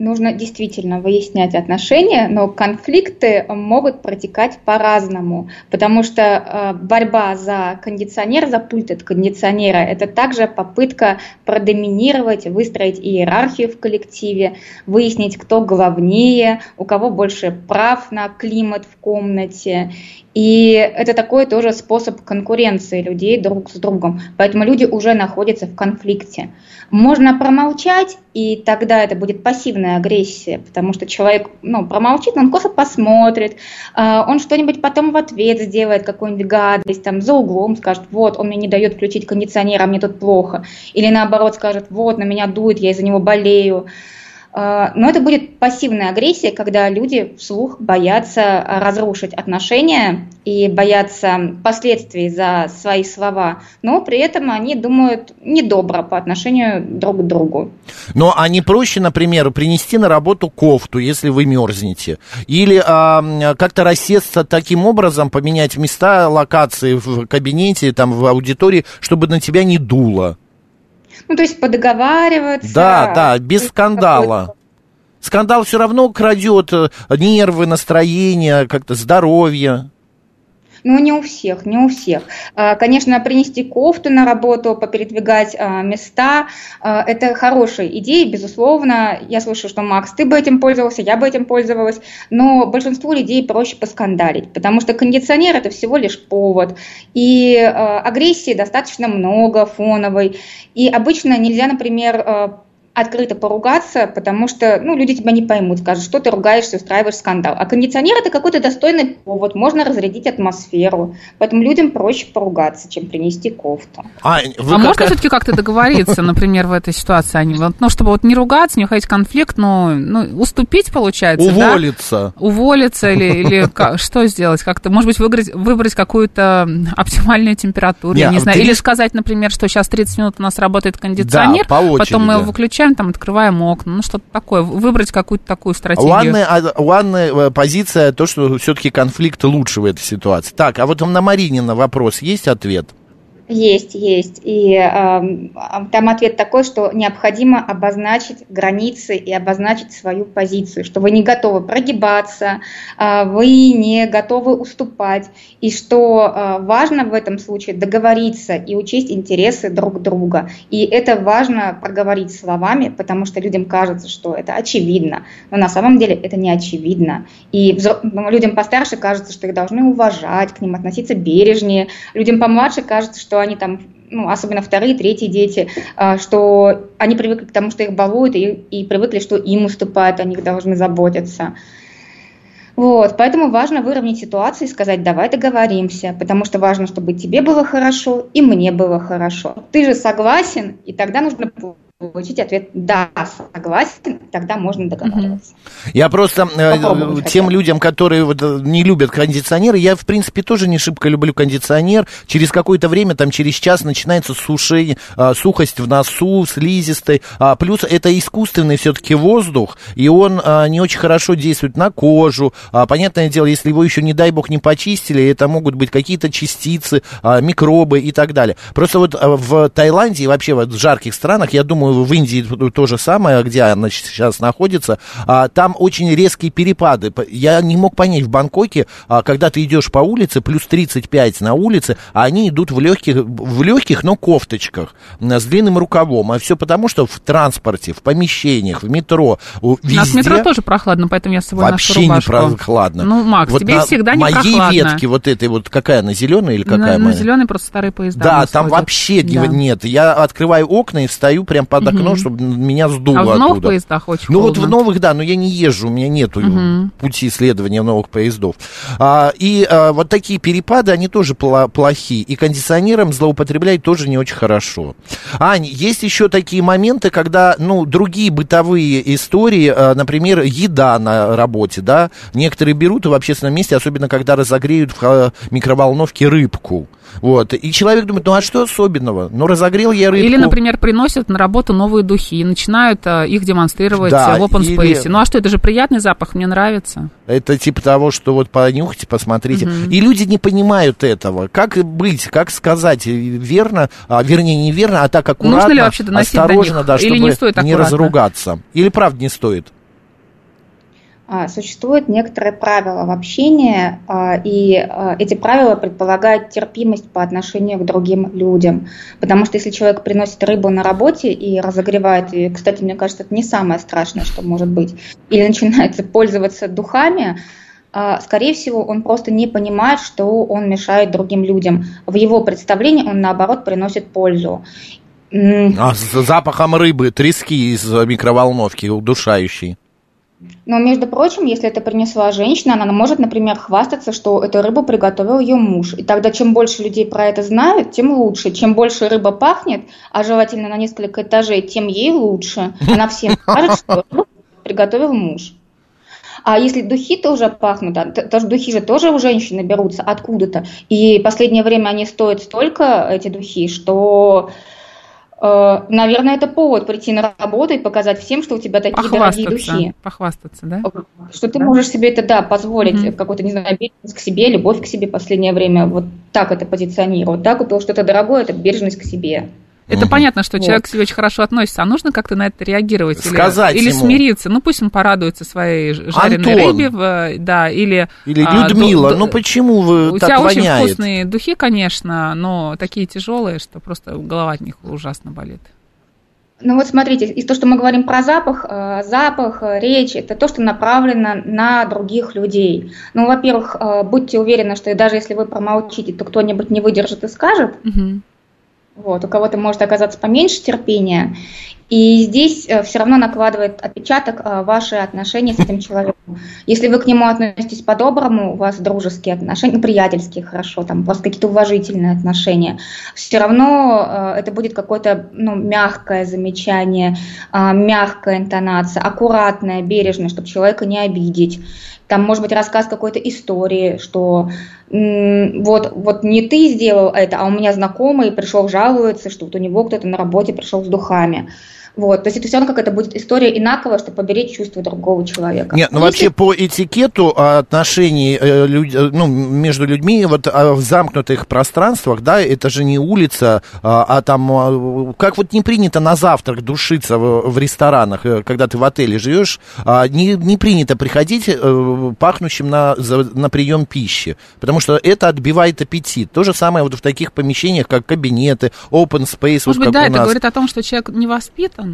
Нужно действительно выяснять отношения, но конфликты могут протекать по-разному, потому что борьба за кондиционер, за пульт от кондиционера, это также попытка продоминировать, выстроить иерархию в коллективе, выяснить, кто главнее, у кого больше прав на климат в комнате. И это такой тоже способ конкуренции людей друг с другом. Поэтому люди уже находятся в конфликте. Можно промолчать, и тогда это будет пассивная агрессия, потому что человек промолчит, но он косо посмотрит, он что-нибудь потом в ответ сделает, какую-нибудь гадость, там, за углом скажет, вот, он мне не дает включить кондиционер, а мне тут плохо. Или наоборот скажет, вот, на меня дует, я из-за него болею. Но это будет пассивная агрессия, когда люди вслух боятся разрушить отношения и боятся последствий за свои слова, но при этом они думают недобро по отношению друг к другу. Но а не проще, например, принести на работу кофту, если вы мерзнете, или как-то рассесться таким образом, поменять места, локации в кабинете, там, в аудитории, чтобы на тебя не дуло? Ну, то есть подоговариваться. Да, да, без скандала. Скандал все равно крадет нервы, настроение, как-то здоровье. Ну, не у всех, не у всех. Конечно, принести кофту на работу, попередвигать места – это хорошая идея, безусловно. Я слышу, что, Макс, ты бы этим пользовался, я бы этим пользовалась, но большинству людей проще поскандалить, потому что кондиционер – это всего лишь повод, и агрессии достаточно много фоновой, и обычно нельзя, например, открыто поругаться, потому что люди тебя не поймут, скажут, что ты ругаешься, устраиваешь скандал. А кондиционер – это какой-то достойный повод, можно разрядить атмосферу. Поэтому людям проще поругаться, чем принести кофту. Можно все-таки как-то договориться, например, в этой ситуации? Чтобы не ругаться, не уходить в конфликт, но уступить, получается, да? Уволиться. Уволиться или что сделать? Как-то, может быть, выбрать какую-то оптимальную температуру, не знаю. Или сказать, например, что сейчас 30 минут у нас работает кондиционер, потом мы его выключаем, там открываем окна, что-то такое. Выбрать какую-то такую стратегию. Ладная позиция, то, что все-таки конфликт лучше в этой ситуации. Так, а вот на Маринина вопрос есть ответ? Есть. И там ответ такой, что необходимо обозначить границы и обозначить свою позицию, что вы не готовы прогибаться, вы не готовы уступать, и что важно в этом случае договориться и учесть интересы друг друга. И это важно проговорить словами, потому что людям кажется, что это очевидно, но на самом деле это не очевидно. И людям постарше кажется, что их должны уважать, к ним относиться бережнее, людям помладше кажется, что они там, особенно вторые, третьи дети, что они привыкли к тому, что их балуют, и привыкли, что им уступают, о них должны заботиться. Поэтому важно выровнять ситуацию и сказать: давай договоримся, потому что важно, чтобы тебе было хорошо и мне было хорошо. Ты же согласен, и тогда нужно получить ответ «да, согласен», тогда можно договариваться. Я просто тем людям, которые не любят кондиционеры, я, в принципе, тоже не шибко люблю кондиционер. Через какое-то время, через час начинается сушение, сухость в носу, слизистой. Плюс это искусственный все-таки воздух, и он не очень хорошо действует на кожу. Понятное дело, если его еще, не дай бог, не почистили, это могут быть какие-то частицы, микробы и так далее. Просто в Таиланде и вообще в жарких странах, я думаю, в Индии то же самое, где она сейчас находится, там очень резкие перепады. Я не мог понять, в Бангкоке, когда ты идешь по улице, плюс 35 на улице, а они идут в легких, но кофточках, с длинным рукавом. А все потому, что в транспорте, в помещениях, в метро, везде... У нас в метро тоже прохладно, поэтому я с собой ношу рубашку. Вообще не прохладно. Макс, тебе всегда не прохладно. Моей ветке, этой, какая она, зеленая или какая моя? Зеленая, просто старые поезда. Да, там вообще нет. Я открываю окна и встаю прям под окно, чтобы меня сдуло оттуда. А в новых поездах очень холодно. В новых, да, но я не езжу, у меня нету пути исследования новых поездов. Вот такие перепады, они тоже плохи, и кондиционером злоупотреблять тоже не очень хорошо. Ань, есть еще такие моменты, когда, другие бытовые истории, например, еда на работе, да, некоторые берут в общественном месте, особенно когда разогреют в микроволновке рыбку. И человек думает, а что особенного? Разогрел я рыбку. Или, например, приносят на работу новые духи и начинают их демонстрировать в open space. А что, это же приятный запах, мне нравится. Это типа того, что понюхайте, посмотрите. И люди не понимают этого. Как быть, как сказать верно, вернее, неверно, а так аккуратно. Нужно ли вообще доносить осторожно, до них? Или чтобы не стоит аккуратно? Не разругаться. Или правда не стоит? Существуют некоторые правила в общении, и эти правила предполагают терпимость по отношению к другим людям. Потому что если человек приносит рыбу на работе и разогревает, и, кстати, мне кажется, это не самое страшное, что может быть, или начинает пользоваться духами, скорее всего, он просто не понимает, что он мешает другим людям. В его представлении он, наоборот, приносит пользу. А с запахом рыбы, трески из микроволновки, удушающий. Но, между прочим, если это принесла женщина, она может, например, хвастаться, что эту рыбу приготовил ее муж. И тогда чем больше людей про это знают, тем лучше. Чем больше рыба пахнет, а желательно на несколько этажей, тем ей лучше. Она всем скажет, что рыба приготовил муж. А если духи тоже пахнут, духи же тоже у женщины берутся откуда-то. И в последнее время они стоят столько, эти духи, что, наверное, это повод прийти на работу и показать всем, что у тебя такие дорогие духи. Похвастаться, да? Что ты можешь себе это, да, позволить, какой-то, не знаю, бережность к себе, любовь к себе в последнее время. Вот так это позиционировать. Да, купил что-то дорогое, это бережность к себе. Это понятно, что человек к себе очень хорошо относится, а нужно как-то на это реагировать или смириться. Ну, пусть он порадуется своей жареной рыбе, да, или Людмила, почему вы так воняет? У тебя очень вкусные духи, конечно, но такие тяжелые, что просто голова от них ужасно болит. Ну вот смотрите, из того, что мы говорим про запах, речь, это то, что направлено на других людей. Ну, во-первых, будьте уверены, что даже если вы промолчите, то кто-нибудь не выдержит и скажет. Вот, у кого-то может оказаться поменьше терпения, и здесь все равно накладывает отпечаток ваши отношения с этим человеком. Если вы к нему относитесь по-доброму, у вас дружеские отношения, приятельские, хорошо, там, у вас какие-то уважительные отношения, все равно это будет какое-то мягкое замечание, мягкая интонация, аккуратная, бережная, чтобы человека не обидеть. Там, может быть, рассказ какой-то истории, что вот не ты сделал это, а у меня знакомый пришел, жалуется, что вот у него кто-то на работе пришел с духами. Вот, то есть это все равно какая-то будет история инаковая, чтобы поберечь чувства другого человека. Нет, вообще по этикету отношений между людьми вот в замкнутых пространствах, да, это же не улица, а там, как вот не принято на завтрак душиться в ресторанах, когда ты в отеле живешь, не принято приходить пахнущим на прием пищи, потому что это отбивает аппетит. То же самое вот в таких помещениях, как кабинеты, open space. Может быть, да, это говорит о том, что человек не воспитан.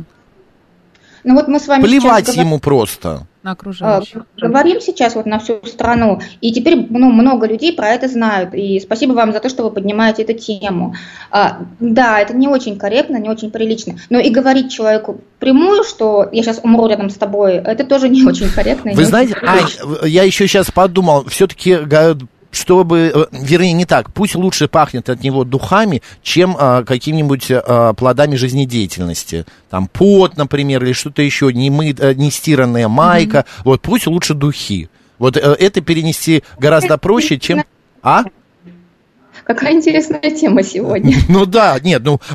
Ну вот мы с вами плевать сейчас ему просто на окружающих. Говорим сейчас вот на всю страну, и теперь много людей про это знают, и спасибо вам за то, что вы поднимаете эту тему. Да, это не очень корректно, не очень прилично, но и говорить человеку прямую, что я сейчас умру рядом с тобой, это тоже не очень корректно. Вы знаете, я еще сейчас подумал, все-таки... пусть лучше пахнет от него духами, чем какими-нибудь плодами жизнедеятельности. Там пот, например, или что-то еще, не стиранная майка. Вот пусть лучше духи. Вот это перенести гораздо проще, чем... Какая интересная тема сегодня.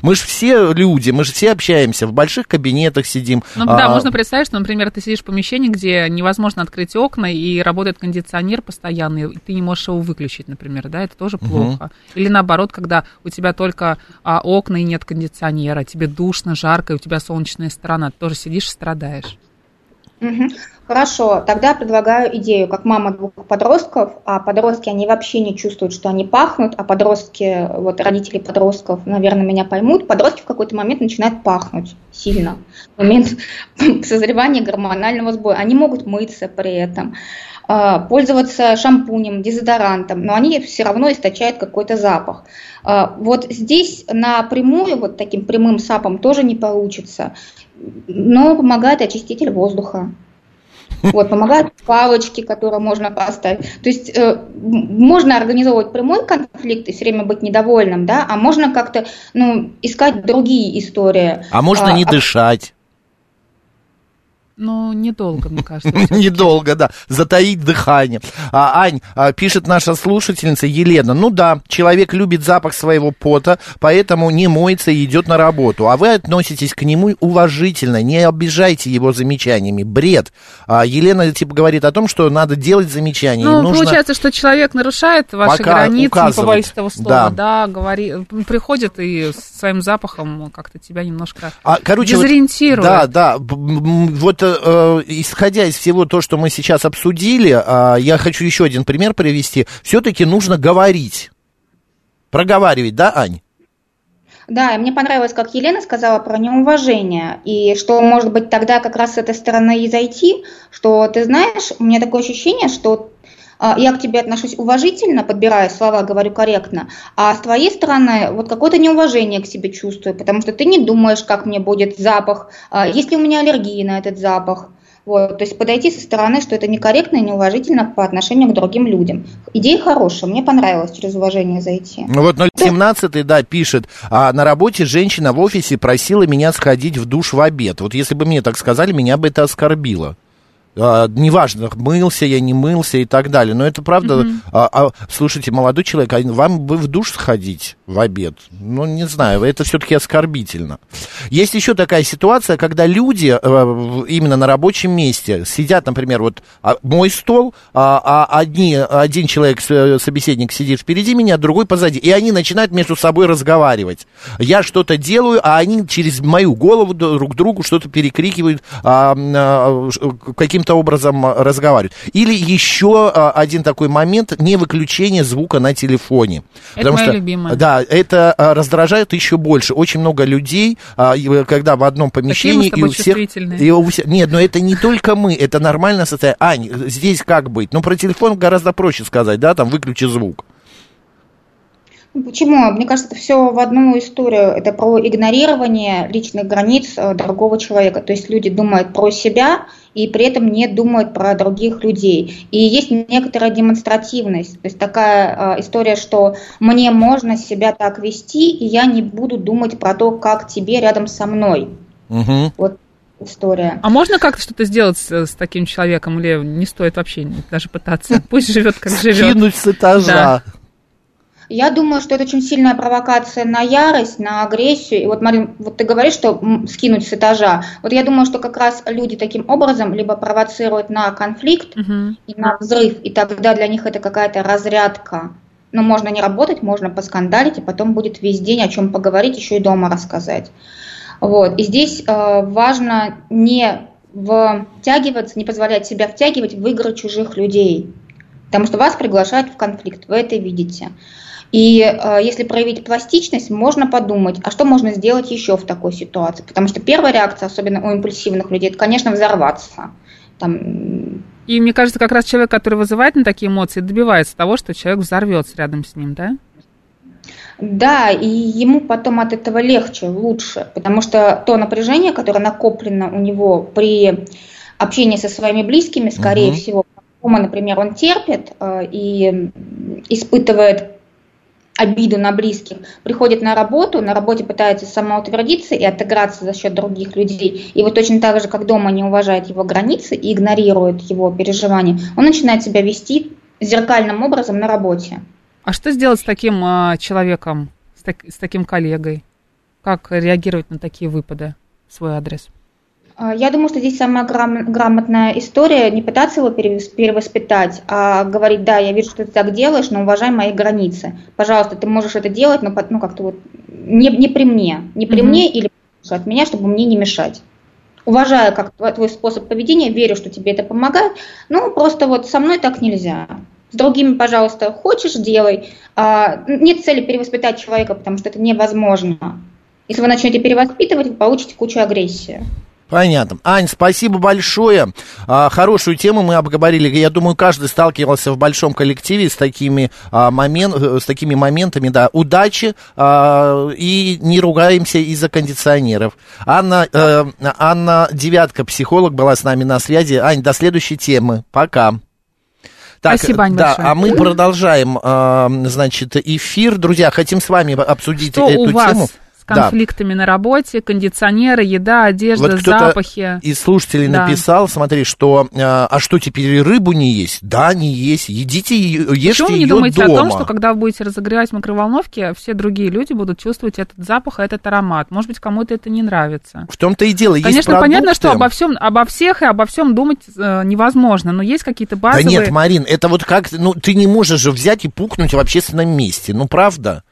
Мы же все люди, мы же все общаемся, в больших кабинетах сидим. Можно представить, что, например, ты сидишь в помещении, где невозможно открыть окна, и работает кондиционер постоянный, и ты не можешь его выключить, например, да, это тоже плохо. Или наоборот, когда у тебя только окна и нет кондиционера, тебе душно, жарко, и у тебя солнечная сторона, ты тоже сидишь и страдаешь. Хорошо, тогда предлагаю идею, как мама двух подростков, а подростки, они вообще не чувствуют, что они пахнут, а подростки, вот родители подростков, наверное, меня поймут, подростки в какой-то момент начинают пахнуть сильно, в момент созревания гормонального сбоя, они могут мыться при этом, пользоваться шампунем, дезодорантом, но они все равно источают какой-то запах. Вот здесь напрямую, вот таким прямым сапом тоже не получится, но помогает очиститель воздуха. Вот, помогают палочки, которые можно поставить. То есть можно организовывать прямой конфликт и все время быть недовольным, да, а можно как-то искать другие истории. А можно не дышать. Недолго, мне кажется. Недолго, да. Затаить дыхание. Ань, пишет наша слушательница Елена. Человек любит запах своего пота, поэтому не моется и идет на работу. А вы относитесь к нему уважительно. Не обижайте его замечаниями. Бред. Елена говорит о том, что надо делать замечания. Получается, что человек нарушает ваши границы, указывает. Не побоюсь этого слова. Да, приходит и своим запахом как-то тебя немножко дезориентирует. Исходя из всего того, что мы сейчас обсудили, я хочу еще один пример привести. Все-таки нужно говорить. Проговаривать, да, Ань? Да, и мне понравилось, как Елена сказала про неуважение, и что, может быть, тогда как раз с этой стороны и зайти, что, ты знаешь, у меня такое ощущение, что я к тебе отношусь уважительно, подбираю слова, говорю корректно, а с твоей стороны вот какое-то неуважение к себе чувствую, потому что ты не думаешь, как мне будет запах, есть ли у меня аллергия на этот запах. Вот, то есть подойти со стороны, что это некорректно и неуважительно по отношению к другим людям. Идея хорошая, мне понравилось через уважение зайти. 017-й, да, пишет, на работе женщина в офисе просила меня сходить в душ в обед. Вот если бы мне так сказали, меня бы это оскорбило. неважно, мылся я, не мылся и так далее. Но это правда... Mm-hmm. Слушайте, молодой человек, вам бы в душ сходить в обед. Ну, не знаю, это все-таки оскорбительно. Есть еще такая ситуация, когда люди именно на рабочем месте сидят, например, вот мой стол, один человек, собеседник, сидит впереди меня, другой позади. И они начинают между собой разговаривать. Я что-то делаю, а они через мою голову друг другу что-то перекрикивают, каким-то образом разговаривают. Или еще один такой момент — не выключение звука на телефоне. Это моя любимая. Да, это раздражает еще больше. Очень много людей, когда в одном помещении... Такие мы с тобой чувствительные. Нет, но это не только мы, это нормальное состояние. Ань, здесь как быть? Ну, про телефон гораздо проще сказать, да, там, выключи звук. Почему? Мне кажется, это все в одну историю. Это про игнорирование личных границ другого человека. То есть люди думают про себя и при этом не думают про других людей. И есть некоторая демонстративность. То есть такая история, что мне можно себя так вести, и я не буду думать про то, как тебе рядом со мной. Угу. Вот история. А можно как-то что-то сделать с таким человеком? Или не стоит вообще даже пытаться? Пусть живет, как живет. Скинуть с этажа. Я думаю, что это очень сильная провокация на ярость, на агрессию. И вот, Марин, вот ты говоришь, что скинуть с этажа. Вот я думаю, что как раз люди таким образом либо провоцируют на конфликт, угу, и на взрыв, и тогда для них это какая-то разрядка. Но можно не работать, можно поскандалить, и потом будет весь день о чем поговорить, еще и дома рассказать. Вот. И здесь важно не втягиваться, не позволять себя втягивать в игры чужих людей. Потому что вас приглашают в конфликт, вы это видите. И если проявить пластичность, можно подумать, а что можно сделать еще в такой ситуации. Потому что первая реакция, особенно у импульсивных людей, это, конечно, взорваться. Там... И мне кажется, как раз человек, который вызывает на такие эмоции, добивается того, что человек взорвется рядом с ним, да? Да, и ему потом от этого легче, лучше. Потому что то напряжение, которое накоплено у него при общении со своими близкими, скорее всего, например, он терпит и испытывает обиду на близких, приходит на работе пытается самоутвердиться и отыграться за счет других людей. И вот точно так же, как дома не уважает его границы и игнорирует его переживания, он начинает себя вести зеркальным образом на работе. А что сделать с таким человеком, с таким коллегой? Как реагировать на такие выпады в свой адрес? Я думаю, что здесь самая грамотная история — не пытаться его перевоспитать, а говорить: да, я вижу, что ты так делаешь, но уважай мои границы. Пожалуйста, ты можешь это делать, но как-то вот не при мне. Не при мне или от меня, чтобы мне не мешать. Уважаю как твой способ поведения, верю, что тебе это помогает, но просто вот со мной так нельзя. С другими, пожалуйста, хочешь — делай. Нет цели перевоспитать человека, потому что это невозможно. Если вы начнете перевоспитывать, вы получите кучу агрессии. Понятно. Ань, спасибо большое. Хорошую тему мы обговорили. Я думаю, каждый сталкивался в большом коллективе с такими, с такими моментами. Да. Удачи и не ругаемся из-за кондиционеров. Анна Девятка, психолог, была с нами на связи. Ань, до следующей темы. Пока. Так, спасибо, Аня, да, большое. А мы продолжаем, значит, эфир. Друзья, хотим с вами обсудить что эту у вас? Тему. Конфликтами, да, на работе, кондиционеры, еда, одежда, вот запахи. Из слушателей, да, написал, смотри, что а что теперь рыбу не есть? Да, не есть. Едите ее, ешьте ее дома. Почему вы не думаете о том, что когда вы будете разогревать в микроволновке, все другие люди будут чувствовать этот запах, этот аромат? Может быть, кому-то это не нравится. В том-то и дело. Есть конечно, продукты. Понятно, что обо всем думать невозможно, но есть какие-то базовые... Да нет, Марин, это вот как... Ну, ты не можешь же взять и пукнуть в общественном месте, ну, правда?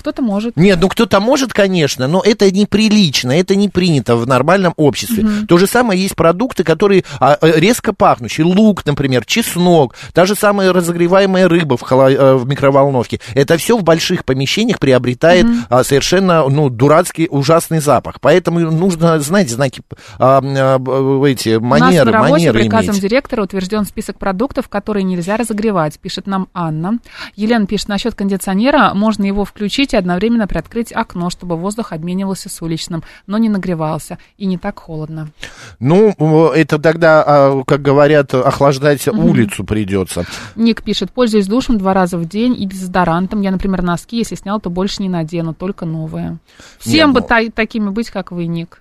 Кто-то может. Нет, ну кто-то может, конечно, но это неприлично, это не принято в нормальном обществе. Угу. То же самое есть продукты, которые резко пахнущие. Лук, например, чеснок, та же самая разогреваемая рыба в микроволновке. Это все в больших помещениях приобретает совершенно дурацкий, ужасный запах. Поэтому нужно знать знаки, эти манеры, манеры иметь. У нас на работе приказом директора утвержден список продуктов, которые нельзя разогревать, пишет нам Анна. Елена пишет: насчет кондиционера можно его включить Разрешите одновременно приоткрыть окно, чтобы воздух обменивался с уличным, но не нагревался и не так холодно. Ну, это тогда, как говорят, охлаждать улицу придется. Ник пишет, пользуюсь душем 2 раза в день и дезодорантом. Я, например, носки, если снял, то больше не надену, только новые. Всем бы такими быть, как вы, Ник.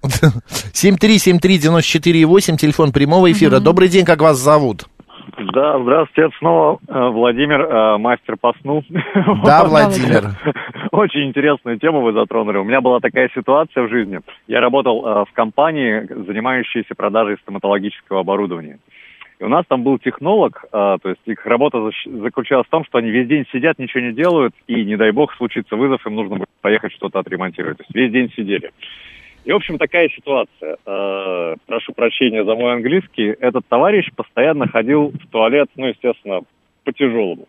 7373948, телефон прямого эфира. Добрый день, как вас зовут? Да, здравствуйте, снова Владимир, мастер по сну. Да, Владимир. Очень интересную тему вы затронули. У меня была такая ситуация в жизни. Я работал в компании, занимающейся продажей стоматологического оборудования. И у нас там был технолог, то есть их работа заключалась в том, что они весь день сидят, ничего не делают, и, не дай бог, случится вызов, им нужно будет поехать что-то отремонтировать. То есть весь день сидели. И, в общем, такая ситуация. Прошу прощения за мой английский. Этот товарищ постоянно ходил в туалет, ну, естественно, по-тяжелому.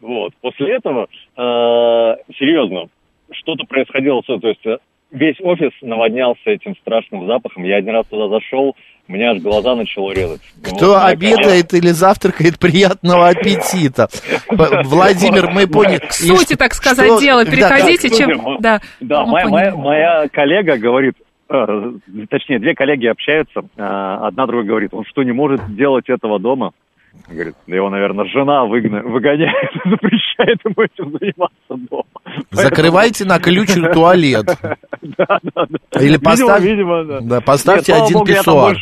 Вот. После этого, серьезно, что-то происходило, то есть весь офис наводнялся этим страшным запахом. Я один раз туда зашел, у меня аж глаза начало резать. Кто вот, обедает или завтракает, приятного аппетита. Владимир, мы поняли. К сути, так сказать, дела. Переходите, чем... Да, моя коллега говорит, точнее, 2 коллеги общаются, одна другая говорит, он что, не может делать этого дома? Говорит, его, наверное, жена выгоняет, запрещает ему этим заниматься дома. Закрывайте на ключ туалет. Да. Или поставьте 1 писсуар.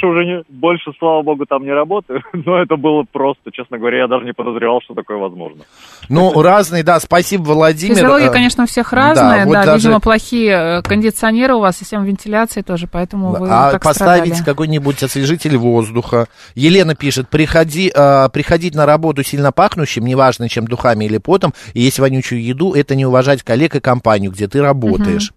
Больше, слава богу, там не работаю, но это было просто, честно говоря, я даже не подозревал, что такое возможно. Ну, разные, да, спасибо, Владимир. Физиология, конечно, у всех разная, да, видимо, плохие кондиционеры у вас, и система вентиляции тоже, поэтому вы так страдали. А поставить какой-нибудь освежитель воздуха. Елена пишет, приходить на работу сильно пахнущим, неважно, чем духами или потом, и есть вонючую еду, это не уважать коллег и компанию, где ты работаешь.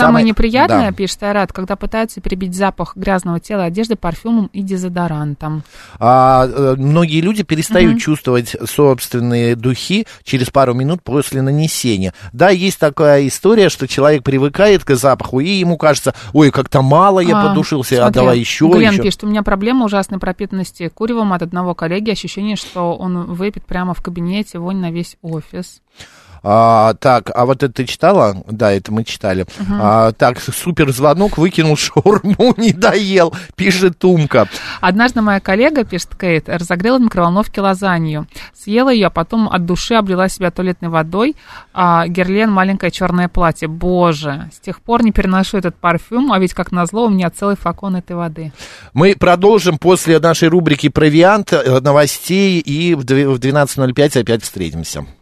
Самое неприятное, пишет Айрат, когда пытаются перебить запах грязного тела одежды парфюмом и дезодорантом. Многие люди перестают чувствовать собственные духи через пару минут после нанесения. Да, есть такая история, что человек привыкает к запаху, и ему кажется, ой, как-то мало я подушился, смотри, а давай еще. Глен пишет, у меня проблема ужасной пропитанности куревом от одного коллеги, ощущение, что он выпит прямо в кабинете, вонь на весь офис. Так, а вот это ты читала? Да, это мы читали. Так, супер звонок, выкинул шаурму, не доел, пишет Умка. Однажды моя коллега, пишет Кейт, разогрела в микроволновке лазанью. Съела ее, а потом от души облила себя туалетной водой. Герлен, маленькое черное платье. Боже, с тех пор не переношу этот парфюм, а ведь, как назло, у меня целый флакон этой воды. Мы продолжим после нашей рубрики «Провиант», новостей, и в 12:05 опять встретимся.